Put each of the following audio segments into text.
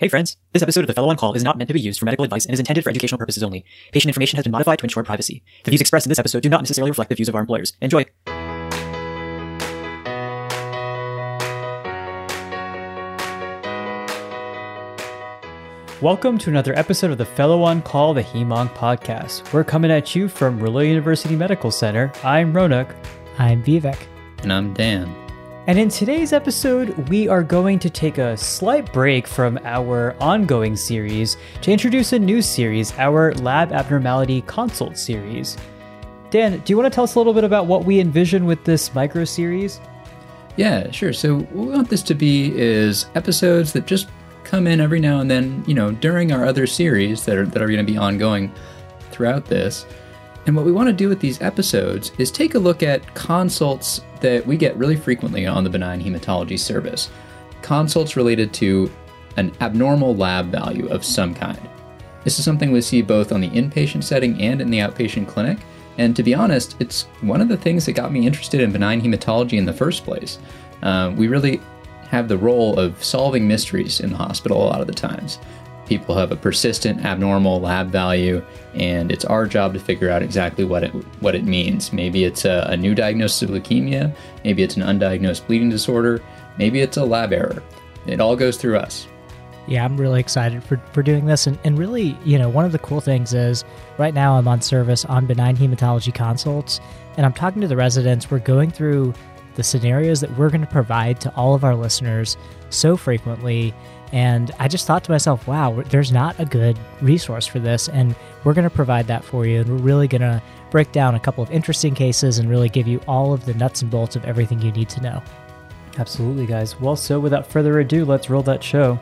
Hey friends, this episode of The Fellow on Call is not meant to be used for medical advice and is intended for educational purposes only. Patient information has been modified to ensure privacy. The views expressed in this episode do not necessarily reflect the views of our employers. Enjoy! Welcome to another episode of The Fellow on Call, the Hemong Podcast. We're coming at you from Relia University Medical Center. I'm Ronak. I'm Vivek. And I'm Dan. And in today's episode, we are going to take a slight break from our ongoing series to introduce a new series, our Lab Abnormality Consult series. Dan, do you want to tell us a little bit about what we envision with this micro series? Yeah, sure. So what we want this to be is episodes that just come in every now and then, you know, during our other series that are going to be ongoing throughout this. And what we want to do with these episodes is take a look at consults that we get really frequently on the benign hematology service. Consults related to an abnormal lab value of some kind. This is something we see both on the inpatient setting and in the outpatient clinic. And to be honest, it's one of the things that got me interested in benign hematology in the first place. We really have the role of solving mysteries in the hospital a lot of the times. People have a persistent abnormal lab value, and it's our job to figure out exactly what it means. Maybe it's a new diagnosis of leukemia, maybe it's an undiagnosed bleeding disorder, maybe it's a lab error. It all goes through us. Yeah, I'm really excited for doing this. And really, you know, one of the cool things is right now I'm on service on benign hematology consults, and I'm talking to the residents. We're going through the scenarios that we're going to provide to all of our listeners so frequently. And I just thought to myself, wow, there's not a good resource for this. And we're going to provide that for you. And we're really going to break down a couple of interesting cases and really give you all of the nuts and bolts of everything you need to know. Absolutely, guys. Well, so without further ado, let's roll that show.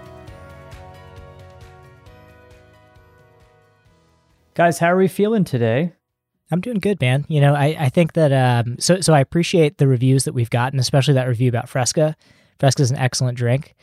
Guys, how are we feeling today? I'm doing good, man. You know, I think that, so I appreciate the reviews that we've gotten, especially that review about Fresca. Fresca is an excellent drink.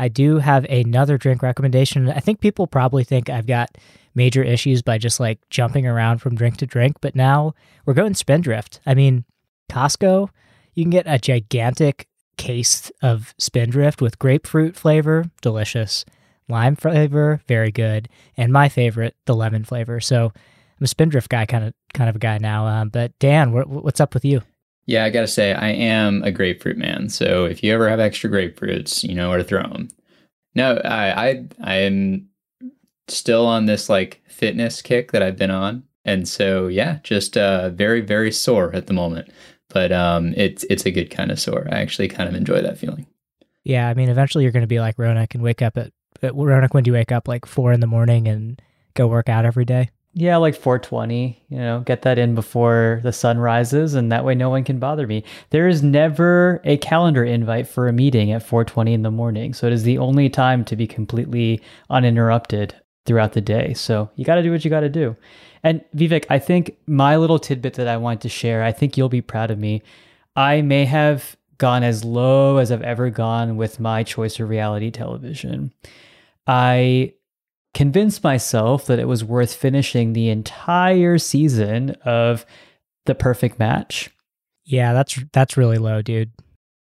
I do have another drink recommendation. I think people probably think I've got major issues by just like jumping around from drink to drink, but now we're going Spindrift. I mean, Costco, you can get a gigantic case of Spindrift with grapefruit flavor, delicious, lime flavor, very good, and my favorite, the lemon flavor. So I'm a Spindrift guy, kind of a guy now. But Dan, what's up with you? Yeah, I got to say, I am a grapefruit man. So if you ever have extra grapefruits, you know where to throw them. No, I am still on this like fitness kick that I've been on. And so, yeah, just very, very sore at the moment. But it's a good kind of sore. I actually kind of enjoy that feeling. Yeah, I mean, eventually you're going to be like Ronak and wake up at Ronak, when do you wake up? Like 4 in the morning and go work out every day? Yeah, like 4:20, you know, get that in before the sun rises, and that way no one can bother me. There is never a calendar invite for a meeting at 4:20 in the morning, so it is the only time to be completely uninterrupted throughout the day. So you got to do what you got to do. And Vivek, I think my little tidbit that I want to share, I think you'll be proud of me. I may have gone as low as I've ever gone with my choice of reality television. I convinced myself that it was worth finishing the entire season of The Perfect Match. Yeah, that's really low, dude.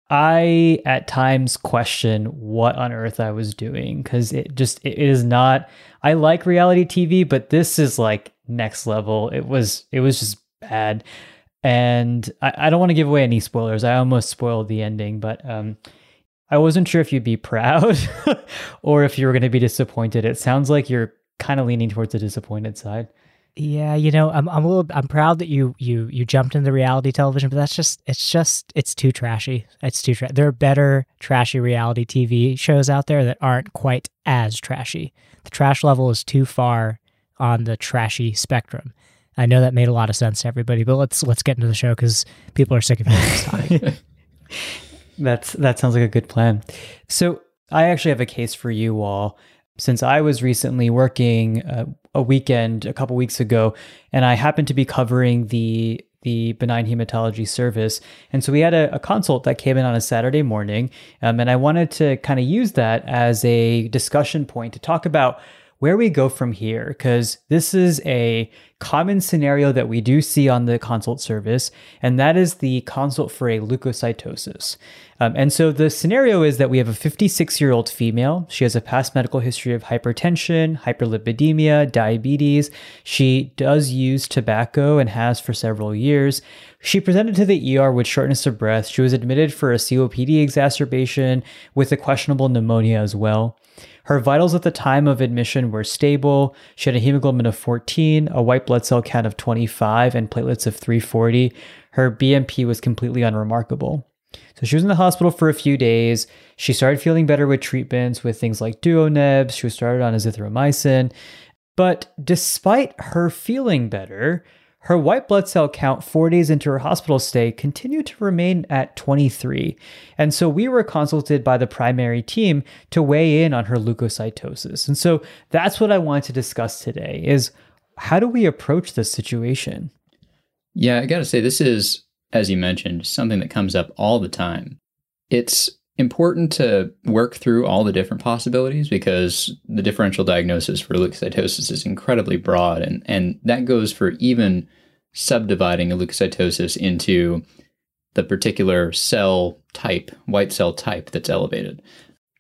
I at times question what on earth I was doing, because it is not. I like reality TV, but this is like next level. It was just bad, and I don't want to give away any spoilers. I almost spoiled the ending, but I wasn't sure if you'd be proud or if you were going to be disappointed. It sounds like you're kind of leaning towards the disappointed side. Yeah, you know, I'm proud that you jumped into reality television, but that's just it's too trashy. There are better trashy reality TV shows out there that aren't quite as trashy. The trash level is too far on the trashy spectrum. I know that made a lot of sense to everybody, but let's get into the show because people are sick of hearing this. That sounds like a good plan. So I actually have a case for you all. Since I was recently working a weekend a couple weeks ago, and I happened to be covering the benign hematology service. And so we had a consult that came in on a Saturday morning, and I wanted to kind of use that as a discussion point to talk about where we go from here, because this is a common scenario that we do see on the consult service, and that is the consult for a leukocytosis. And so the scenario is that we have a 56-year-old female. She has a past medical history of hypertension, hyperlipidemia, diabetes. She does use tobacco and has for several years. She presented to the ER with shortness of breath. She was admitted for a COPD exacerbation with a questionable pneumonia as well. Her vitals at the time of admission were stable. She had a hemoglobin of 14, a white blood cell count of 25, and platelets of 340. Her BNP was completely unremarkable. So she was in the hospital for a few days. She started feeling better with treatments with things like Duonebs. She was started on azithromycin. But despite her feeling better, her white blood cell count 4 days into her hospital stay continued to remain at 23. And so we were consulted by the primary team to weigh in on her leukocytosis. And so that's what I wanted to discuss today is how do we approach this situation? Yeah, I got to say, this is, as you mentioned, something that comes up all the time. It's important to work through all the different possibilities because the differential diagnosis for leukocytosis is incredibly broad. And that goes for even subdividing a leukocytosis into the particular cell type, white cell type that's elevated.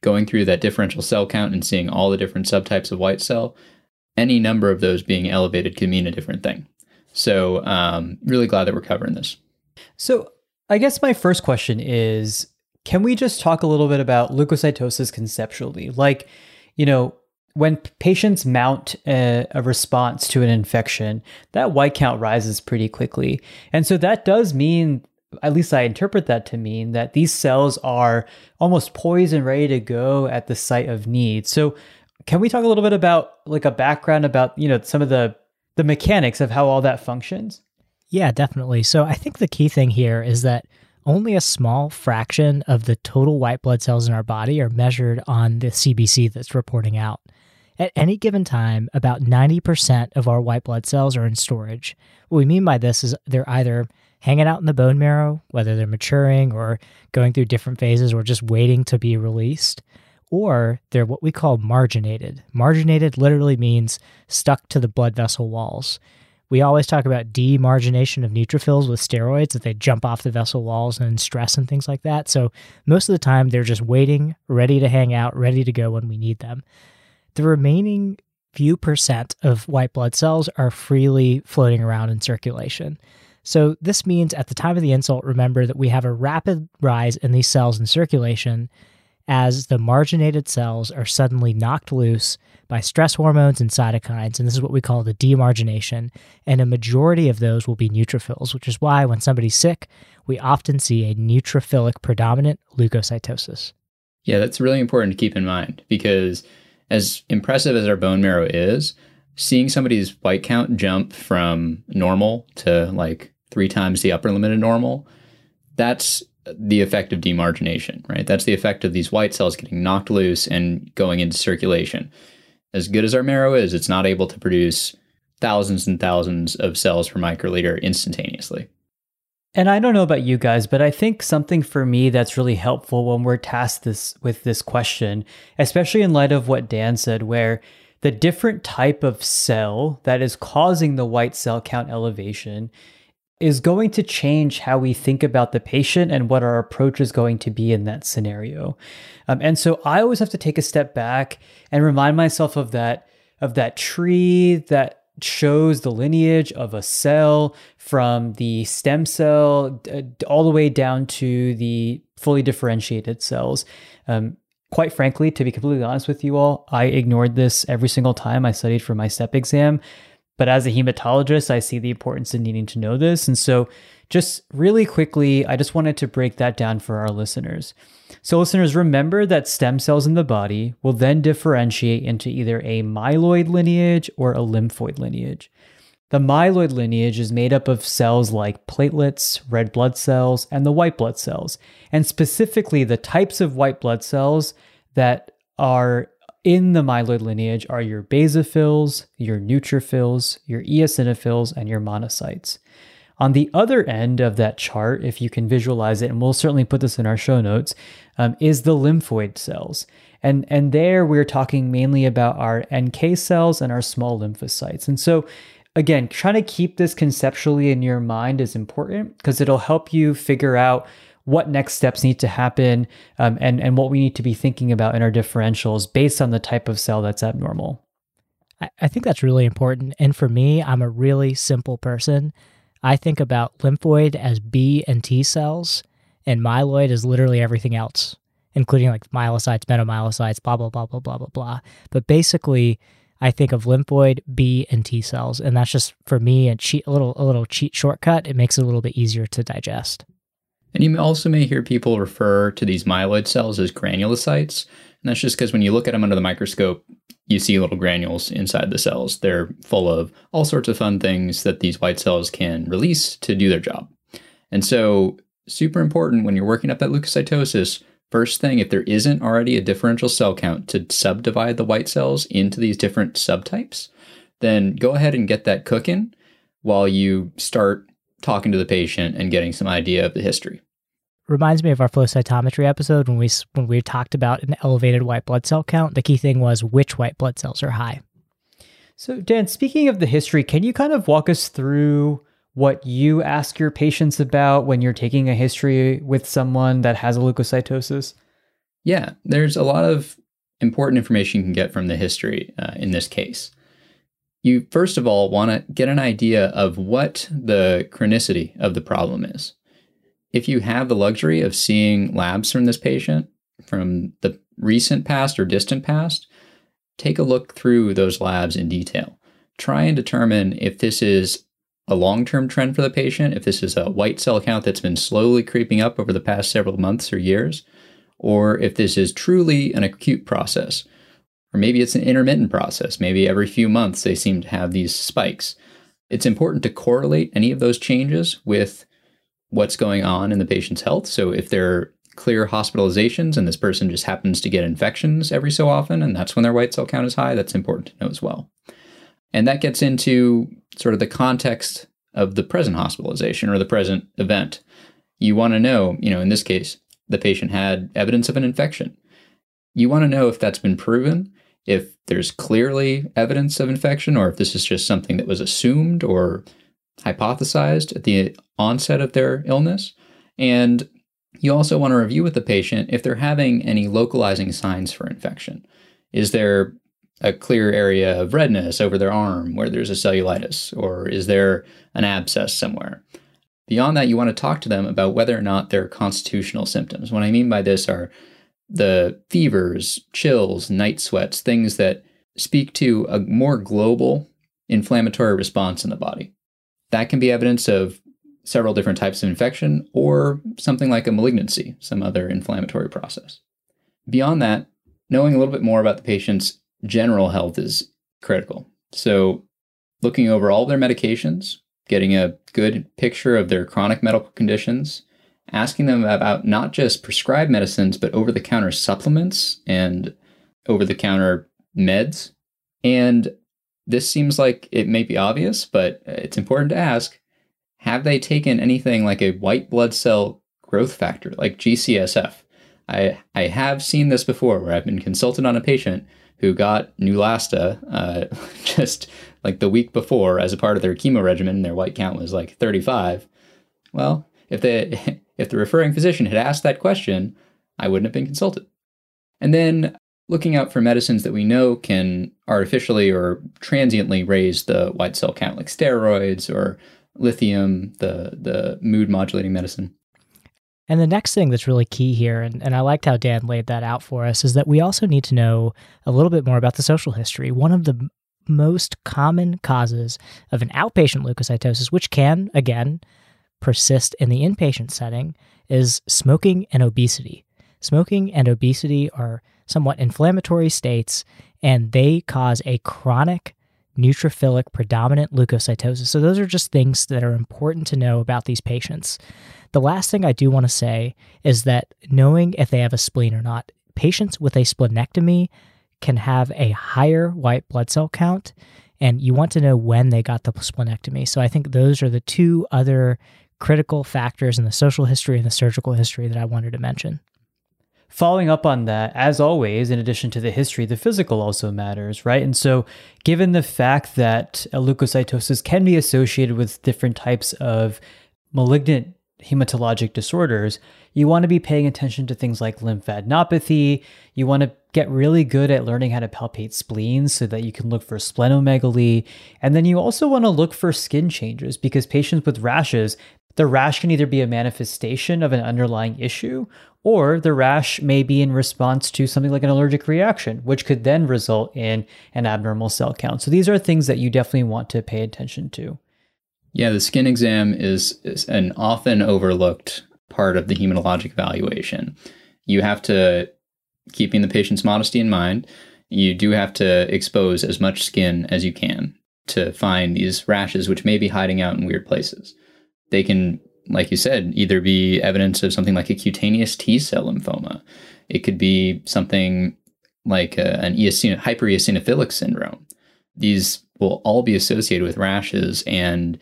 Going through that differential cell count and seeing all the different subtypes of white cell, any number of those being elevated could mean a different thing. So really glad that we're covering this. So I guess my first question is, can we just talk a little bit about leukocytosis conceptually? Like, you know, when patients mount a response to an infection, that white count rises pretty quickly. And so that does mean, at least I interpret that to mean, that these cells are almost poised and ready to go at the site of need. So can we talk a little bit about like a background about, you know, some of the mechanics of how all that functions? Yeah, definitely. So I think the key thing here is that only a small fraction of the total white blood cells in our body are measured on the CBC that's reporting out. At any given time, about 90% of our white blood cells are in storage. What we mean by this is they're either hanging out in the bone marrow, whether they're maturing or going through different phases or just waiting to be released, or they're what we call marginated. Marginated literally means stuck to the blood vessel walls. We always talk about demargination of neutrophils with steroids, that they jump off the vessel walls and stress and things like that. So most of the time, they're just waiting, ready to hang out, ready to go when we need them. The remaining few percent of white blood cells are freely floating around in circulation. So this means at the time of the insult, remember that we have a rapid rise in these cells in circulation as the marginated cells are suddenly knocked loose by stress hormones and cytokines, and this is what we call the demargination, and a majority of those will be neutrophils, which is why when somebody's sick, we often see a neutrophilic predominant leukocytosis. Yeah, that's really important to keep in mind, because as impressive as our bone marrow is, seeing somebody's white count jump from normal to like 3 times the upper limit of normal, that's the effect of demargination, right? That's the effect of these white cells getting knocked loose and going into circulation. As good as our marrow is, it's not able to produce thousands and thousands of cells per microliter instantaneously. And I don't know about you guys, but I think something for me that's really helpful when we're tasked with this question, especially in light of what Dan said, where the different type of cell that is causing the white cell count elevation is going to change how we think about the patient and what our approach is going to be in that scenario. And so I always have to take a step back and remind myself of that tree that shows the lineage of a cell from the stem cell all the way down to the fully differentiated cells. Quite frankly, to be completely honest with you all, I ignored this every single time I studied for my STEP exam. But as a hematologist, I see the importance in needing to know this. And so just really quickly, I just wanted to break that down for our listeners. So listeners, remember that stem cells in the body will then differentiate into either a myeloid lineage or a lymphoid lineage. The myeloid lineage is made up of cells like platelets, red blood cells, and the white blood cells, and specifically the types of white blood cells that are in the myeloid lineage are your basophils, your neutrophils, your eosinophils, and your monocytes. On the other end of that chart, if you can visualize it, and we'll certainly put this in our show notes, is the lymphoid cells. And there we're talking mainly about our NK cells and our small lymphocytes. And so Again, trying to keep this conceptually in your mind is important because it'll help you figure out what next steps need to happen and what we need to be thinking about in our differentials based on the type of cell that's abnormal. I think that's really important. And for me, I'm a really simple person. I think about lymphoid as B and T cells, and myeloid is literally everything else, including like myelocytes, metamyelocytes, blah, blah, blah, blah, blah, blah, blah. But basically, I think of lymphoid, B, and T cells, and that's just, for me, a little cheat shortcut. It makes it a little bit easier to digest. And you also may hear people refer to these myeloid cells as granulocytes, and that's just because when you look at them under the microscope, you see little granules inside the cells. They're full of all sorts of fun things that these white cells can release to do their job. And so, super important when you're working up that leukocytosis, first thing, if there isn't already a differential cell count to subdivide the white cells into these different subtypes, then go ahead and get that cooking while you start talking to the patient and getting some idea of the history. Reminds me of our flow cytometry episode when we talked about an elevated white blood cell count. The key thing was which white blood cells are high. So Dan, speaking of the history, can you kind of walk us through what you ask your patients about when you're taking a history with someone that has a leukocytosis? Yeah, there's a lot of important information you can get from the history in this case. You, first of all, want to get an idea of what the chronicity of the problem is. If you have the luxury of seeing labs from this patient from the recent past or distant past, take a look through those labs in detail. Try and determine if this is a long-term trend for the patient, if this is a white cell count that's been slowly creeping up over the past several months or years, or if this is truly an acute process, or maybe it's an intermittent process. Maybe every few months they seem to have these spikes. It's important to correlate any of those changes with what's going on in the patient's health. So if there are clear hospitalizations and this person just happens to get infections every so often, and that's when their white cell count is high, that's important to know as well. And that gets into sort of the context of the present hospitalization or the present event. You want to know, in this case, the patient had evidence of an infection. You want to know if that's been proven, if there's clearly evidence of infection, or if this is just something that was assumed or hypothesized at the onset of their illness. And you also want to review with the patient if they're having any localizing signs for infection. Is there a clear area of redness over their arm where there's a cellulitis, or is there an abscess somewhere? Beyond that, you want to talk to them about whether or not there are constitutional symptoms. What I mean by this are the fevers, chills, night sweats, things that speak to a more global inflammatory response in the body. That can be evidence of several different types of infection or something like a malignancy, some other inflammatory process. Beyond that, knowing a little bit more about the patient's general health is critical. So looking over all their medications, getting a good picture of their chronic medical conditions, asking them about not just prescribed medicines, but over-the-counter supplements and over-the-counter meds. And this seems like it may be obvious, but it's important to ask, have they taken anything like a white blood cell growth factor, like GCSF? I have seen this before where I've been consulted on a patient who got Neulasta just like the week before as a part of their chemo regimen, and their white count was like 35. Well, if the referring physician had asked that question, I wouldn't have been consulted. And then looking out for medicines that we know can artificially or transiently raise the white cell count, like steroids or lithium, the mood modulating medicine. And the next thing that's really key here, and I liked how Dan laid that out for us, is that we also need to know a little bit more about the social history. One of the most common causes of an outpatient leukocytosis, which can, again, persist in the inpatient setting, is smoking and obesity. Smoking and obesity are somewhat inflammatory states, and they cause a chronic neutrophilic predominant leukocytosis. So those are just things that are important to know about these patients. The last thing I do want to say is that knowing if they have a spleen or not, patients with a splenectomy can have a higher white blood cell count, and you want to know when they got the splenectomy. So I think those are the two other critical factors in the social history and the surgical history that I wanted to mention. following up on that, as always, in addition to the history, the physical also matters, right? And so given the fact that leukocytosis can be associated with different types of malignant hematologic disorders, you want to be paying attention to things like lymphadenopathy. You want to get really good at learning how to palpate spleens so that you can look for splenomegaly. And then you also want to look for skin changes, because patients with rashes, the rash can either be a manifestation of an underlying issue, or the rash may be in response to something like an allergic reaction, which could then result in an abnormal cell count. So these are things that you definitely want to pay attention to. Yeah, the skin exam is an often overlooked part of the hematologic evaluation. You have to, keeping the patient's modesty in mind, you do have to expose as much skin as you can to find these rashes, which may be hiding out in weird places. They can, like you said, either be evidence of something like a cutaneous T-cell lymphoma. It could be something like an hypereosinophilic syndrome. These will all be associated with rashes, and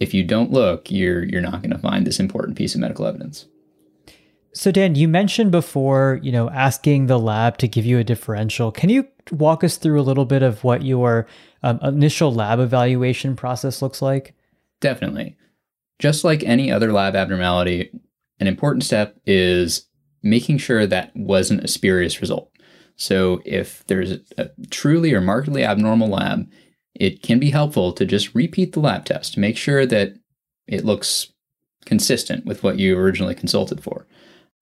if you don't look, you're not going to find this important piece of medical evidence. So Dan, you mentioned before, asking the lab to give you a differential. Can you walk us through a little bit of what your initial lab evaluation process looks like? Definitely. Just like any other lab abnormality, an important step is making sure that wasn't a spurious result. So if there's a truly or markedly abnormal lab, it can be helpful to just repeat the lab test, make sure that it looks consistent with what you originally consulted for.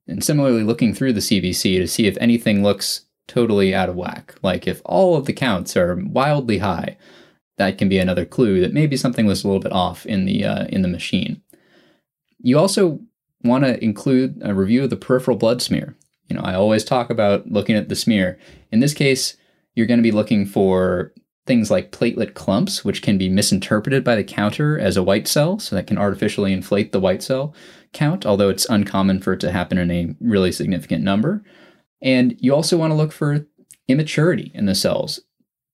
And similarly, looking through the CBC to see if anything looks totally out of whack, like if all of the counts are wildly high, that can be another clue that maybe something was a little bit off in the machine. You also want to include a review of the peripheral blood smear. I always talk about looking at the smear. In this case, you're going to be looking for things like platelet clumps, which can be misinterpreted by the counter as a white cell, so that can artificially inflate the white cell count, although it's uncommon for it to happen in a really significant number. And you also want to look for immaturity in the cells.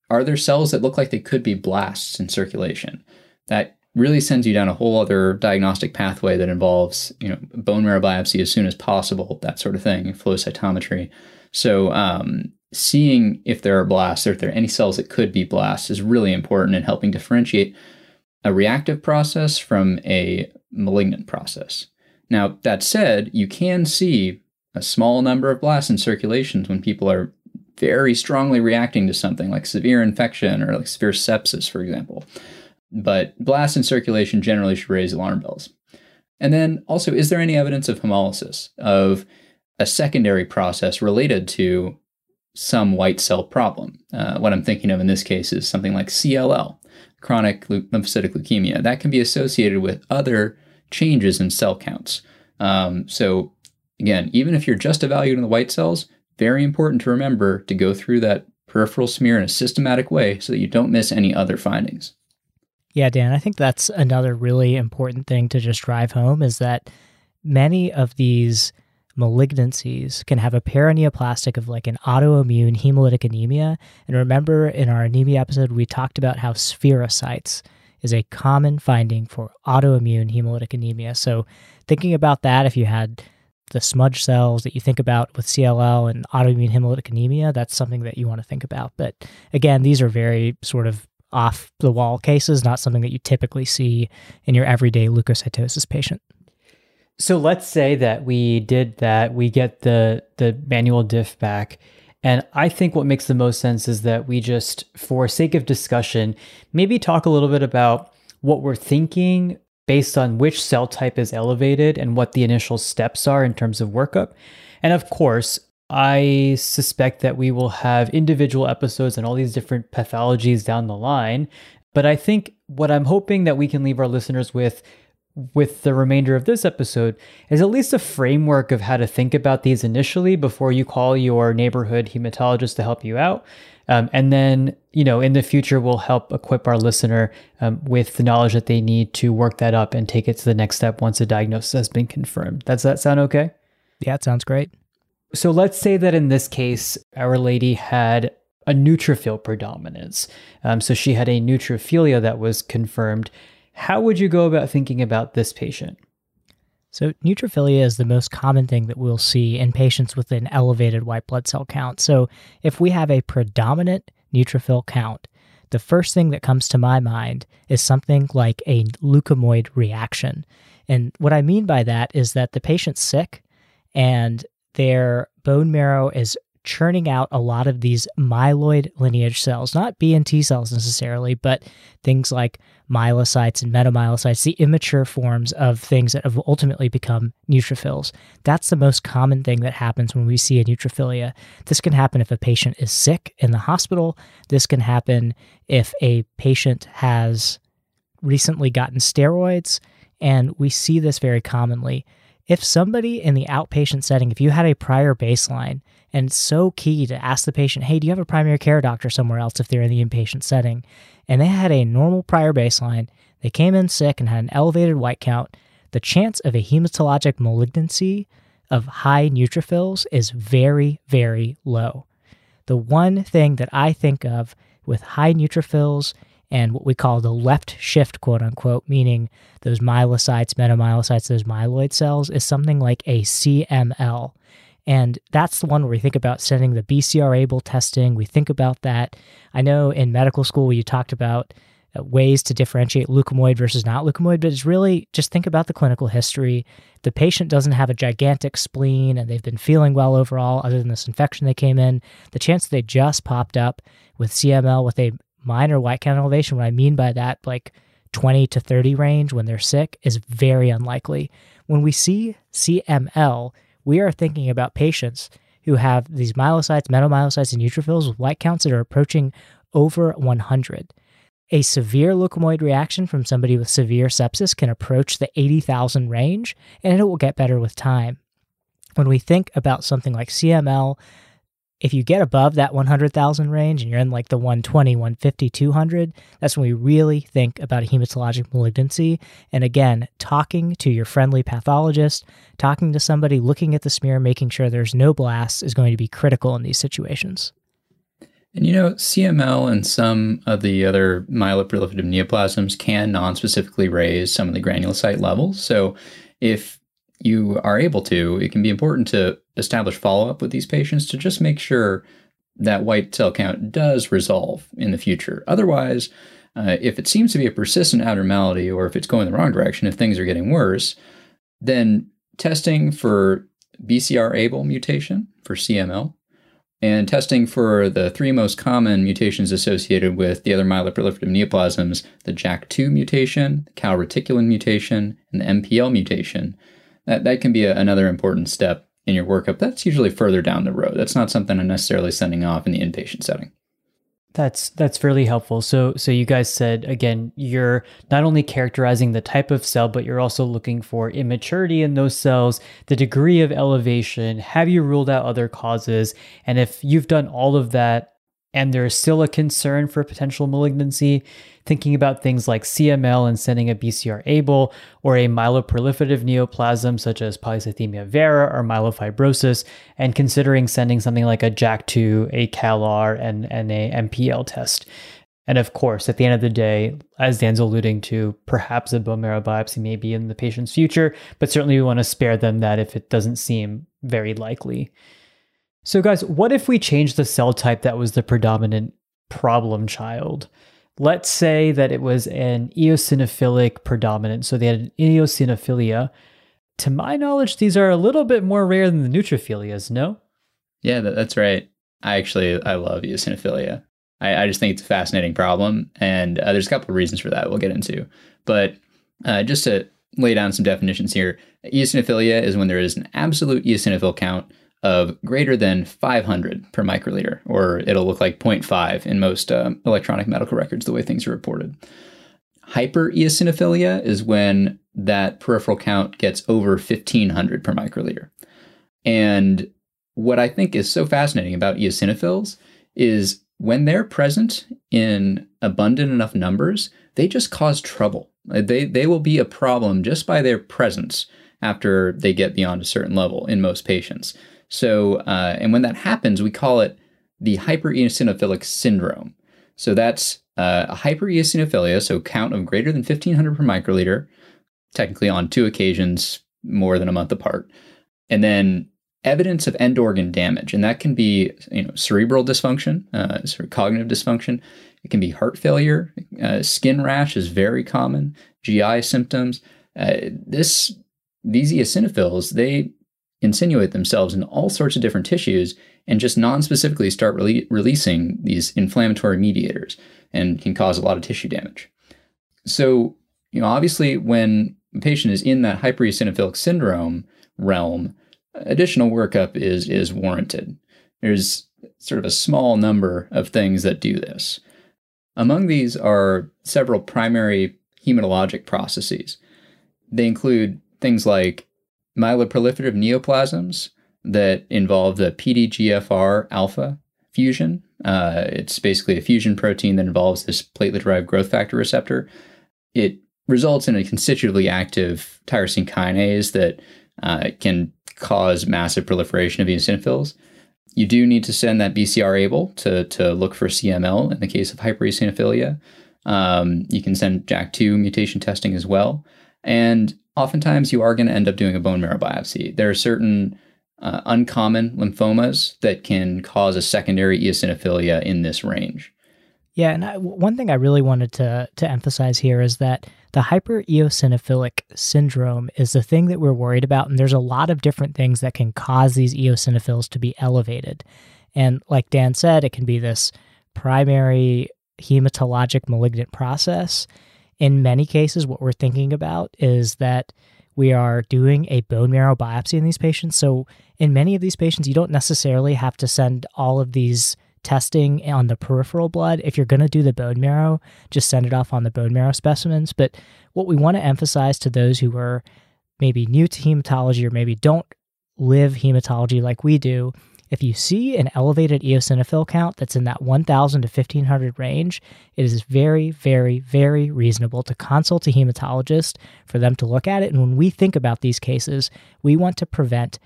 Are there cells that look like they could be blasts in circulation? That really sends you down a whole other diagnostic pathway that involves, bone marrow biopsy as soon as possible, that sort of thing, flow cytometry. So, seeing if there are blasts or if there are any cells that could be blasts is really important in helping differentiate a reactive process from a malignant process. Now, that said, you can see a small number of blasts in circulations when people are very strongly reacting to something like severe infection or like severe sepsis, for example. But blasts in circulation generally should raise alarm bells. And then also, is there any evidence of hemolysis, of a secondary process related to some white cell problem? What I'm thinking of in this case is something like CLL, chronic lymphocytic leukemia. That can be associated with other changes in cell counts. So again, even if you're just evaluating the white cells, very important to remember to go through that peripheral smear in a systematic way so that you don't miss any other findings. Yeah, Dan, I think that's another really important thing to just drive home, is that many of these malignancies can have a paraneoplastic of like an autoimmune hemolytic anemia. And remember, in our anemia episode, we talked about how spherocytes is a common finding for autoimmune hemolytic anemia. So thinking about that, if you had the smudge cells that you think about with CLL and autoimmune hemolytic anemia, that's something that you want to think about. But again, these are very sort of off-the-wall cases, not something that you typically see in your everyday leukocytosis patient. So let's say that we did that, we get the manual diff back, and I think what makes the most sense is that we just, for sake of discussion, maybe talk a little bit about what we're thinking based on which cell type is elevated and what the initial steps are in terms of workup. And of course, I suspect that we will have individual episodes and all these different pathologies down the line, but I think what I'm hoping that we can leave our listeners with the remainder of this episode is at least a framework of how to think about these initially before you call your neighborhood hematologist to help you out. And then, in the future, we'll help equip our listener with the knowledge that they need to work that up and take it to the next step once a diagnosis has been confirmed. Does that sound okay? Yeah, it sounds great. So let's say that in this case, our lady had a neutrophil predominance. So she had a neutrophilia that was confirmed. How would you go about thinking about this patient? So neutrophilia is the most common thing that we'll see in patients with an elevated white blood cell count. So if we have a predominant neutrophil count, the first thing that comes to my mind is something like a leukemoid reaction. And what I mean by that is that the patient's sick and their bone marrow is churning out a lot of these myeloid lineage cells, not B and T cells necessarily, but things like myelocytes and metamyelocytes, the immature forms of things that have ultimately become neutrophils. That's the most common thing that happens when we see a neutrophilia. This can happen if a patient is sick in the hospital. This can happen if a patient has recently gotten steroids, and we see this very commonly. If somebody in the outpatient setting, if you had a prior baseline, and it's so key to ask the patient, hey, do you have a primary care doctor somewhere else if they're in the inpatient setting? And they had a normal prior baseline, they came in sick and had an elevated white count, the chance of a hematologic malignancy of high neutrophils is very, very low. The one thing that I think of with high neutrophils and what we call the left shift, quote unquote, meaning those myelocytes, metamyelocytes, those myeloid cells, is something like a CML. And that's the one where we think about sending the BCR-ABL testing. We think about that. I know in medical school you talked about ways to differentiate leukemoid versus not leukemoid, but it's really just think about the clinical history. The patient doesn't have a gigantic spleen and they've been feeling well overall other than this infection they came in. The chance they just popped up with CML with a minor white count elevation, what I mean by that, like 20 to 30 range when they're sick, is very unlikely. When we see CML, we are thinking about patients who have these myelocytes, metamyelocytes, and neutrophils with white counts that are approaching over 100. A severe leukemoid reaction from somebody with severe sepsis can approach the 80,000 range, and it will get better with time. When we think about something like CML, if you get above that 100,000 range and you're in like the 120, 150, 200, that's when we really think about a hematologic malignancy. And again, talking to your friendly pathologist, talking to somebody, looking at the smear, making sure there's no blasts is going to be critical in these situations. And you know, CML and some of the other myeloproliferative neoplasms can non-specifically raise some of the granulocyte levels. So if you are able to, it can be important to establish follow-up with these patients to just make sure that white cell count does resolve in the future. Otherwise, if it seems to be a persistent abnormality or if it's going the wrong direction, if things are getting worse, then testing for BCR-ABL mutation for CML and testing for the three most common mutations associated with the other myeloproliferative neoplasms, the JAK2 mutation, the Calreticulin mutation, and the MPL mutation, that can be another important step in your workup. That's usually further down the road. That's not something I'm necessarily sending off in the inpatient setting. That's really helpful. So you guys said, again, you're not only characterizing the type of cell, but you're also looking for immaturity in those cells, the degree of elevation. Have you ruled out other causes? And if you've done all of that, and there's still a concern for potential malignancy, thinking about things like CML and sending a BCR-ABL or a myeloproliferative neoplasm such as polycythemia vera or myelofibrosis, and considering sending something like a JAK2, a CALR, and a MPL test. And of course, at the end of the day, as Dan's alluding to, perhaps a bone marrow biopsy may be in the patient's future, but certainly we want to spare them that if it doesn't seem very likely. So guys, what if we change the cell type that was the predominant problem child? Let's say that it was an eosinophilic predominant, so they had an eosinophilia. To my knowledge, these are a little bit more rare than the neutrophilias, no? Yeah, that's right. I love eosinophilia. I just think it's a fascinating problem, and there's a couple of reasons for that we'll get into. But just to lay down some definitions here, eosinophilia is when there is an absolute eosinophil count of greater than 500 per microliter, or it'll look like 0.5 in most electronic medical records, the way things are reported. Hypereosinophilia is when that peripheral count gets over 1,500 per microliter. And what I think is so fascinating about eosinophils is when they're present in abundant enough numbers, they just cause trouble. They will be a problem just by their presence after they get beyond a certain level in most patients. So, and when that happens, we call it the hypereosinophilic syndrome. So that's a hypereosinophilia, so count of greater than 1,500 per microliter, technically on two occasions, more than a month apart. And then evidence of end organ damage, and that can be, cerebral dysfunction, sort of cognitive dysfunction. It can be heart failure. Skin rash is very common. GI symptoms. These eosinophils, they insinuate themselves in all sorts of different tissues and just non-specifically start releasing these inflammatory mediators and can cause a lot of tissue damage. So, obviously when a patient is in that hypereosinophilic syndrome realm, additional workup is warranted. There's sort of a small number of things that do this. Among these are several primary hematologic processes. They include things like myeloproliferative neoplasms that involve the PDGFR-alpha fusion. It's basically a fusion protein that involves this platelet-derived growth factor receptor. It results in a constitutively active tyrosine kinase that can cause massive proliferation of eosinophils. You do need to send that BCR-ABL to look for CML in the case of hypereosinophilia. You can send JAK2 mutation testing as well. And oftentimes you are going to end up doing a bone marrow biopsy. There are certain uncommon lymphomas that can cause a secondary eosinophilia in this range. Yeah, and one thing I really wanted to emphasize here is that the hypereosinophilic syndrome is the thing that we're worried about, and there's a lot of different things that can cause these eosinophils to be elevated. And like Dan said, it can be this primary hematologic malignant process. In many cases, what we're thinking about is that we are doing a bone marrow biopsy in these patients. So in many of these patients, you don't necessarily have to send all of these testing on the peripheral blood. If you're going to do the bone marrow, just send it off on the bone marrow specimens. But what we want to emphasize to those who are maybe new to hematology or maybe don't live hematology like we do, if you see an elevated eosinophil count that's in that 1,000 to 1,500 range, it is very, very, very reasonable to consult a hematologist for them to look at it. And when we think about these cases, we want to prevent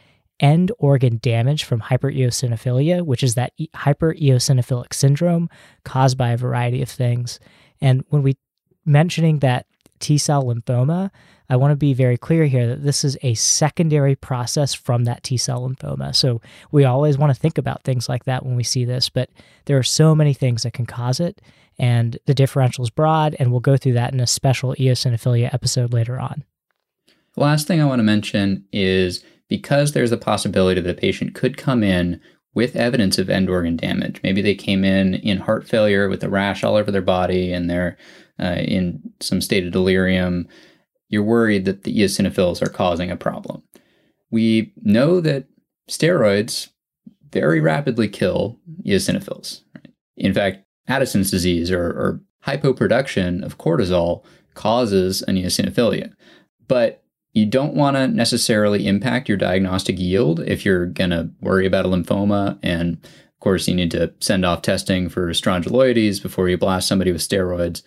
end organ damage from hypereosinophilia, which is that hypereosinophilic syndrome caused by a variety of things. And when we mentioning that T-cell lymphoma, I want to be very clear here that this is a secondary process from that T-cell lymphoma. So we always want to think about things like that when we see this, but there are so many things that can cause it, and the differential is broad, and we'll go through that in a special eosinophilia episode later on. The last thing I want to mention is, because there's a possibility that a patient could come in with evidence of end organ damage. Maybe they came in heart failure with a rash all over their body and they're in some state of delirium. You're worried that the eosinophils are causing a problem. We know that steroids very rapidly kill eosinophils. Right? In fact, Addison's disease or hypoproduction of cortisol causes an eosinophilia. But you don't want to necessarily impact your diagnostic yield if you're going to worry about a lymphoma. And of course, you need to send off testing for strongyloides before you blast somebody with steroids.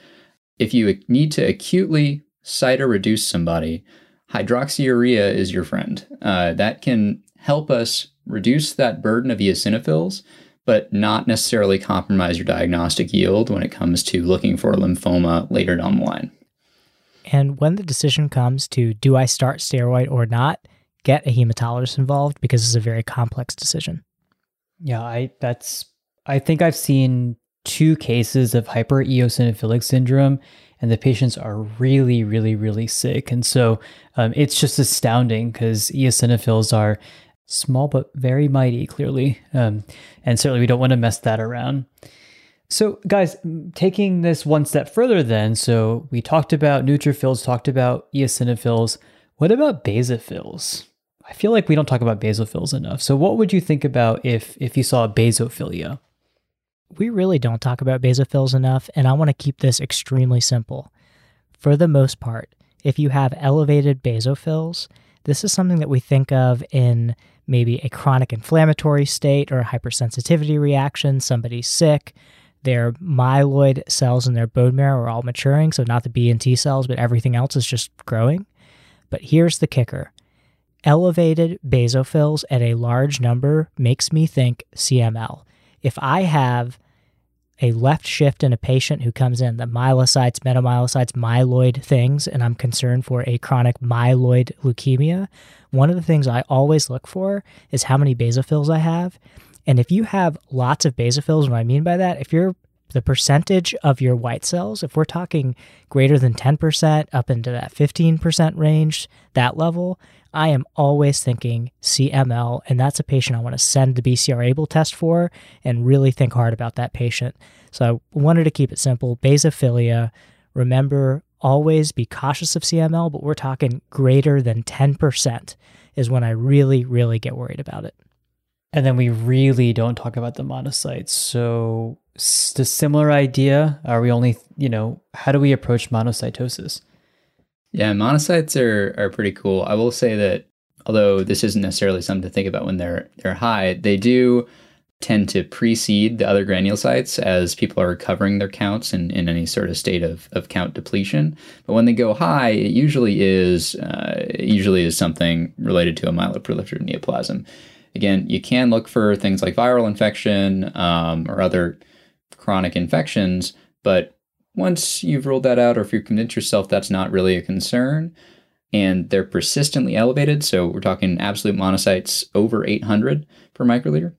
If you need to acutely cytoreduce somebody, hydroxyurea is your friend. That can help us reduce that burden of eosinophils, but not necessarily compromise your diagnostic yield when it comes to looking for a lymphoma later down the line. And when the decision comes to, do I start steroid or not, get a hematologist involved, because it's a very complex decision. Yeah, I think I've seen two cases of hypereosinophilic syndrome, and the patients are really, really, really sick. And so it's just astounding, because eosinophils are small but very mighty, clearly. And certainly we don't want to mess that around. So guys, taking this one step further then, so we talked about neutrophils, talked about eosinophils. What about basophils? I feel like we don't talk about basophils enough. So what would you think about if you saw basophilia? We really don't talk about basophils enough, and I want to keep this extremely simple. For the most part, if you have elevated basophils, this is something that we think of in maybe a chronic inflammatory state or a hypersensitivity reaction. Somebody's sick. Their myeloid cells in their bone marrow are all maturing, so not the B and T cells, but everything else is just growing. But here's the kicker. Elevated basophils at a large number makes me think CML. If I have a left shift in a patient who comes in, the myelocytes, metamyelocytes, myeloid things, and I'm concerned for a chronic myeloid leukemia, one of the things I always look for is how many basophils I have. And if you have lots of basophils, what I mean by that, if you're the percentage of your white cells, if we're talking greater than 10% up into that 15% range, that level, I am always thinking CML, and that's a patient I want to send the BCR-ABL test for and really think hard about that patient. So I wanted to keep it simple. Basophilia, remember, always be cautious of CML, but we're talking greater than 10% is when I really, really get worried about it. And then we really don't talk about the monocytes. So the similar idea, are we only, how do we approach monocytosis? Yeah, monocytes are pretty cool. I will say that although this isn't necessarily something to think about when they're high, they do tend to precede the other granulocytes as people are recovering their counts in any sort of state of count depletion. But when they go high, it usually is something related to a myeloproliferative neoplasm. Again, you can look for things like viral infection or other chronic infections, but once you've ruled that out, or if you've convinced yourself that's not really a concern, and they're persistently elevated, so we're talking absolute monocytes over 800 per microliter,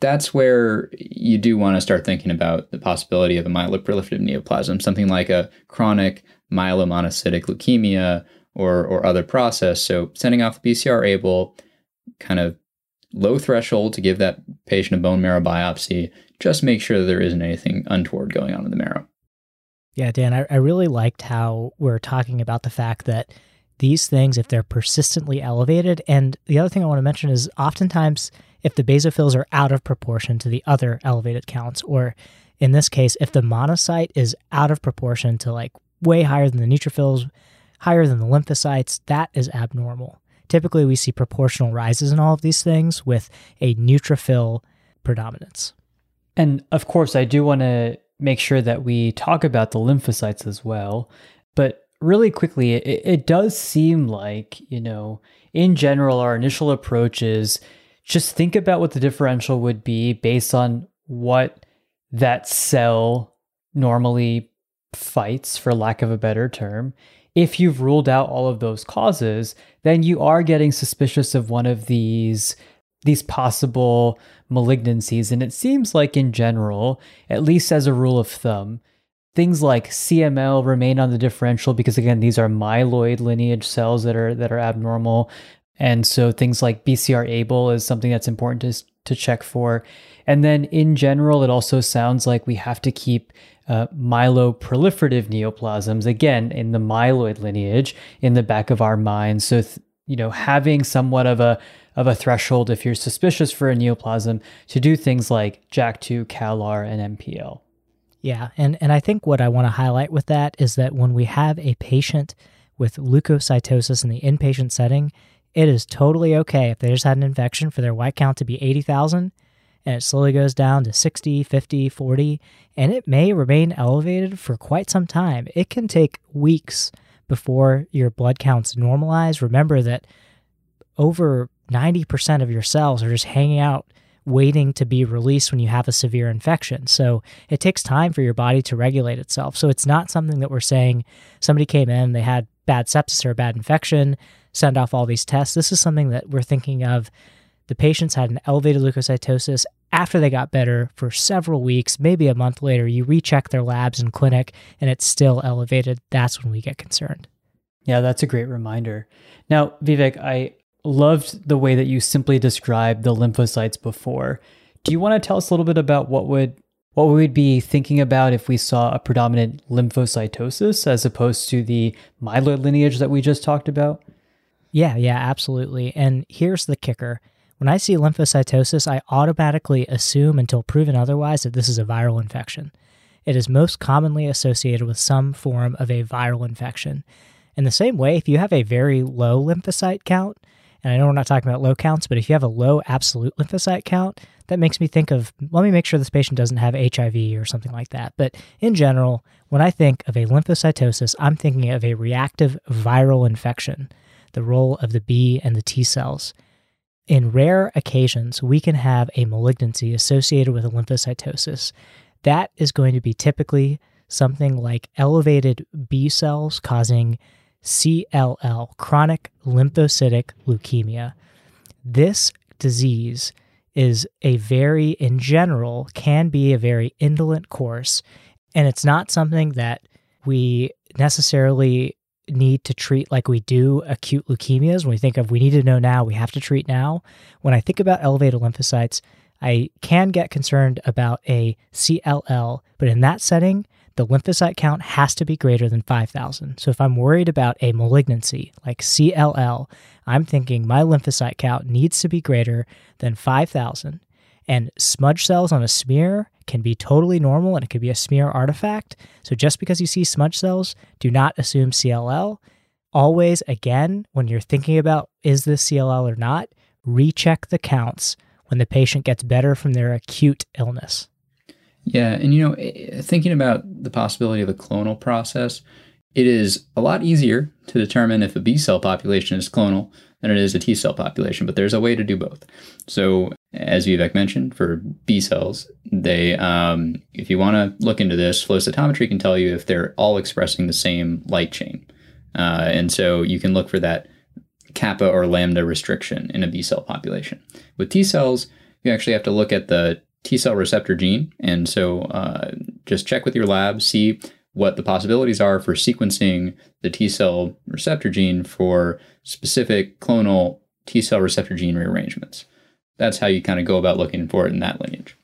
that's where you do want to start thinking about the possibility of a myeloproliferative neoplasm, something like a chronic myelomonocytic leukemia or other process. So sending off the BCR-ABL, kind of low threshold to give that patient a bone marrow biopsy, just make sure that there isn't anything untoward going on in the marrow. Yeah, Dan, I really liked how we're talking about the fact that these things, if they're persistently elevated, and the other thing I want to mention is oftentimes if the basophils are out of proportion to the other elevated counts, or in this case, if the monocyte is out of proportion to like way higher than the neutrophils, higher than the lymphocytes, that is abnormal. Typically, we see proportional rises in all of these things with a neutrophil predominance. And of course, I do want to make sure that we talk about the lymphocytes as well. But really quickly, it does seem like, in general, our initial approach is just think about what the differential would be based on what that cell normally fights, for lack of a better term. If you've ruled out all of those causes, then you are getting suspicious of one of these possible malignancies. And it seems like in general, at least as a rule of thumb, things like CML remain on the differential because, again, these are myeloid lineage cells that are abnormal. And so things like BCR-ABL is something that's important to check for. And then in general, it also sounds like we have to keep myeloproliferative neoplasms, again, in the myeloid lineage, in the back of our minds. So, having somewhat of a threshold if you're suspicious for a neoplasm to do things like JAK2, CALR, and MPL. Yeah, and I think what I want to highlight with that is that when we have a patient with leukocytosis in the inpatient setting, it is totally okay if they just had an infection for their white count to be 80,000, and it slowly goes down to 60, 50, 40, and it may remain elevated for quite some time. It can take weeks before your blood counts normalize. Remember that over 90% of your cells are just hanging out waiting to be released when you have a severe infection. So it takes time for your body to regulate itself. So it's not something that we're saying somebody came in, they had bad sepsis or a bad infection, send off all these tests. This is something that we're thinking of. The patients had an elevated leukocytosis after they got better for several weeks, maybe a month later, you recheck their labs and clinic and it's still elevated. That's when we get concerned. Yeah, that's a great reminder. Now, Vivek, I loved the way that you simply described the lymphocytes before. Do you want to tell us a little bit about what we would be thinking about if we saw a predominant lymphocytosis as opposed to the myeloid lineage that we just talked about? Yeah, absolutely. And here's the kicker. When I see lymphocytosis, I automatically assume until proven otherwise that this is a viral infection. It is most commonly associated with some form of a viral infection. In the same way, if you have a very low lymphocyte count, and I know we're not talking about low counts, but if you have a low absolute lymphocyte count, that makes me think of, let me make sure this patient doesn't have HIV or something like that. But in general, when I think of a lymphocytosis, I'm thinking of a reactive viral infection, the role of the B and the T cells. In rare occasions, we can have a malignancy associated with a lymphocytosis. that is going to be typically something like elevated B cells causing CLL, chronic lymphocytic leukemia. This disease is in general, can be a very indolent course, and it's not something that we necessarily need to treat like we do acute leukemias. When we think of, we need to know now, we have to treat now. When I think about elevated lymphocytes, I can get concerned about a CLL, but in that setting, the lymphocyte count has to be greater than 5,000. So if I'm worried about a malignancy like CLL, I'm thinking my lymphocyte count needs to be greater than 5,000. And smudge cells on a smear can be totally normal, and it could be a smear artifact. So just because you see smudge cells, do not assume CLL. Always, again, when you're thinking about is this CLL or not, recheck the counts when the patient gets better from their acute illness. Yeah, and you know, thinking about the possibility of a clonal process, it is a lot easier to determine if a B cell population is clonal than it is a T cell population, but there's a way to do both. So as Vivek mentioned, for B cells, they if you want to look into this, flow cytometry can tell you if they're all expressing the same light chain. And so you can look for that kappa or lambda restriction in a B cell population. With T cells, you actually have to look at the T-cell receptor gene, and so just check with your lab, see what the possibilities are for sequencing the T-cell receptor gene for specific clonal T-cell receptor gene rearrangements. That's how you kind of go about looking for it in that lineage.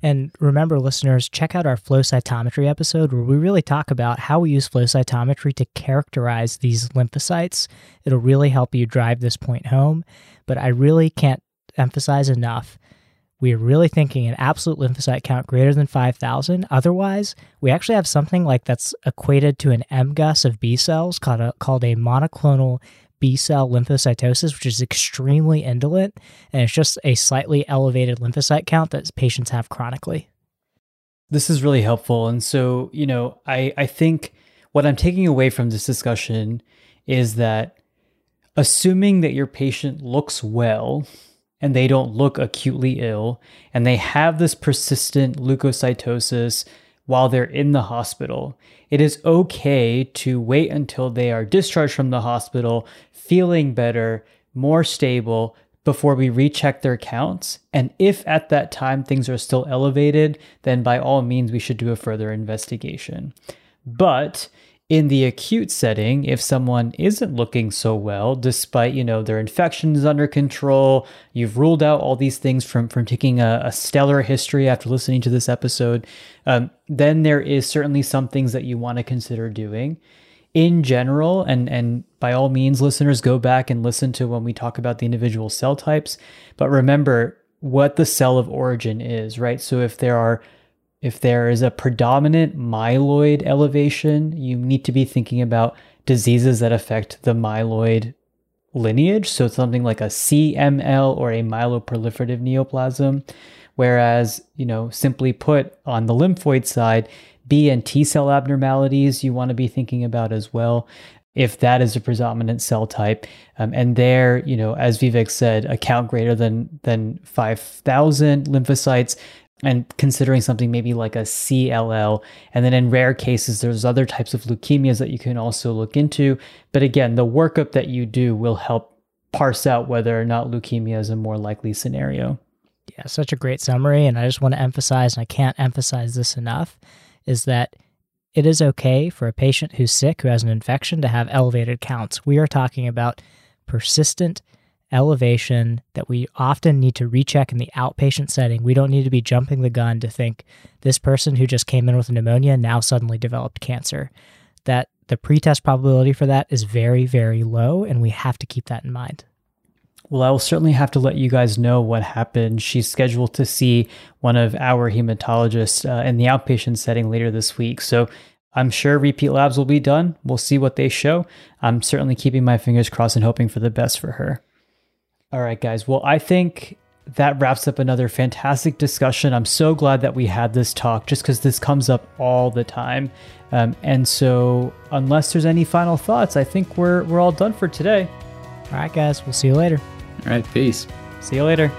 And remember, listeners, check out our flow cytometry episode where we really talk about how we use flow cytometry to characterize these lymphocytes. It'll really help you drive this point home, but I really can't emphasize enough, we're really thinking an absolute lymphocyte count greater than 5,000. Otherwise, we actually have something like that's equated to an MGUS of B cells called a monoclonal B cell lymphocytosis, which is extremely indolent, and it's just a slightly elevated lymphocyte count that patients have chronically. This is really helpful. And so, you know, I think what I'm taking away from this discussion is that assuming that your patient looks well and they don't look acutely ill, and they have this persistent leukocytosis while they're in the hospital, it is okay to wait until they are discharged from the hospital, feeling better, more stable, before we recheck their counts. And if at that time things are still elevated, then by all means, we should do a further investigation. But in the acute setting, if someone isn't looking so well, despite, you know, their infection is under control, you've ruled out all these things from taking a stellar history after listening to this episode, then there is certainly some things that you want to consider doing. In general, and by all means, listeners, go back and listen to when we talk about the individual cell types, but remember what the cell of origin is, right? So if there is a predominant myeloid elevation, you need to be thinking about diseases that affect the myeloid lineage. So something like a CML or a myeloproliferative neoplasm. Whereas, you know, simply put, on the lymphoid side, B and T cell abnormalities you want to be thinking about as well, if that is a predominant cell type. And there, you know, as Vivek said, a count greater than 5,000 lymphocytes, and considering something maybe like a CLL. And then in rare cases, there's other types of leukemias that you can also look into. But again, the workup that you do will help parse out whether or not leukemia is a more likely scenario. Yeah, such a great summary. And I just want to emphasize, and I can't emphasize this enough, is that it is okay for a patient who's sick, who has an infection, to have elevated counts. We are talking about persistent elevation that we often need to recheck in the outpatient setting. We don't need to be jumping the gun to think this person who just came in with pneumonia now suddenly developed cancer. That the pretest probability for that is very, very low, and we have to keep that in mind. Well, I will certainly have to let you guys know what happened. She's scheduled to see one of our hematologists in the outpatient setting later this week. So I'm sure repeat labs will be done. We'll see what they show. I'm certainly keeping my fingers crossed and hoping for the best for her. All right, guys. Well, I think that wraps up another fantastic discussion. I'm so glad that we had this talk, just because this comes up all the time. And so unless there's any final thoughts, I think we're all done for today. All right, guys. We'll see you later. All right. Peace. See you later.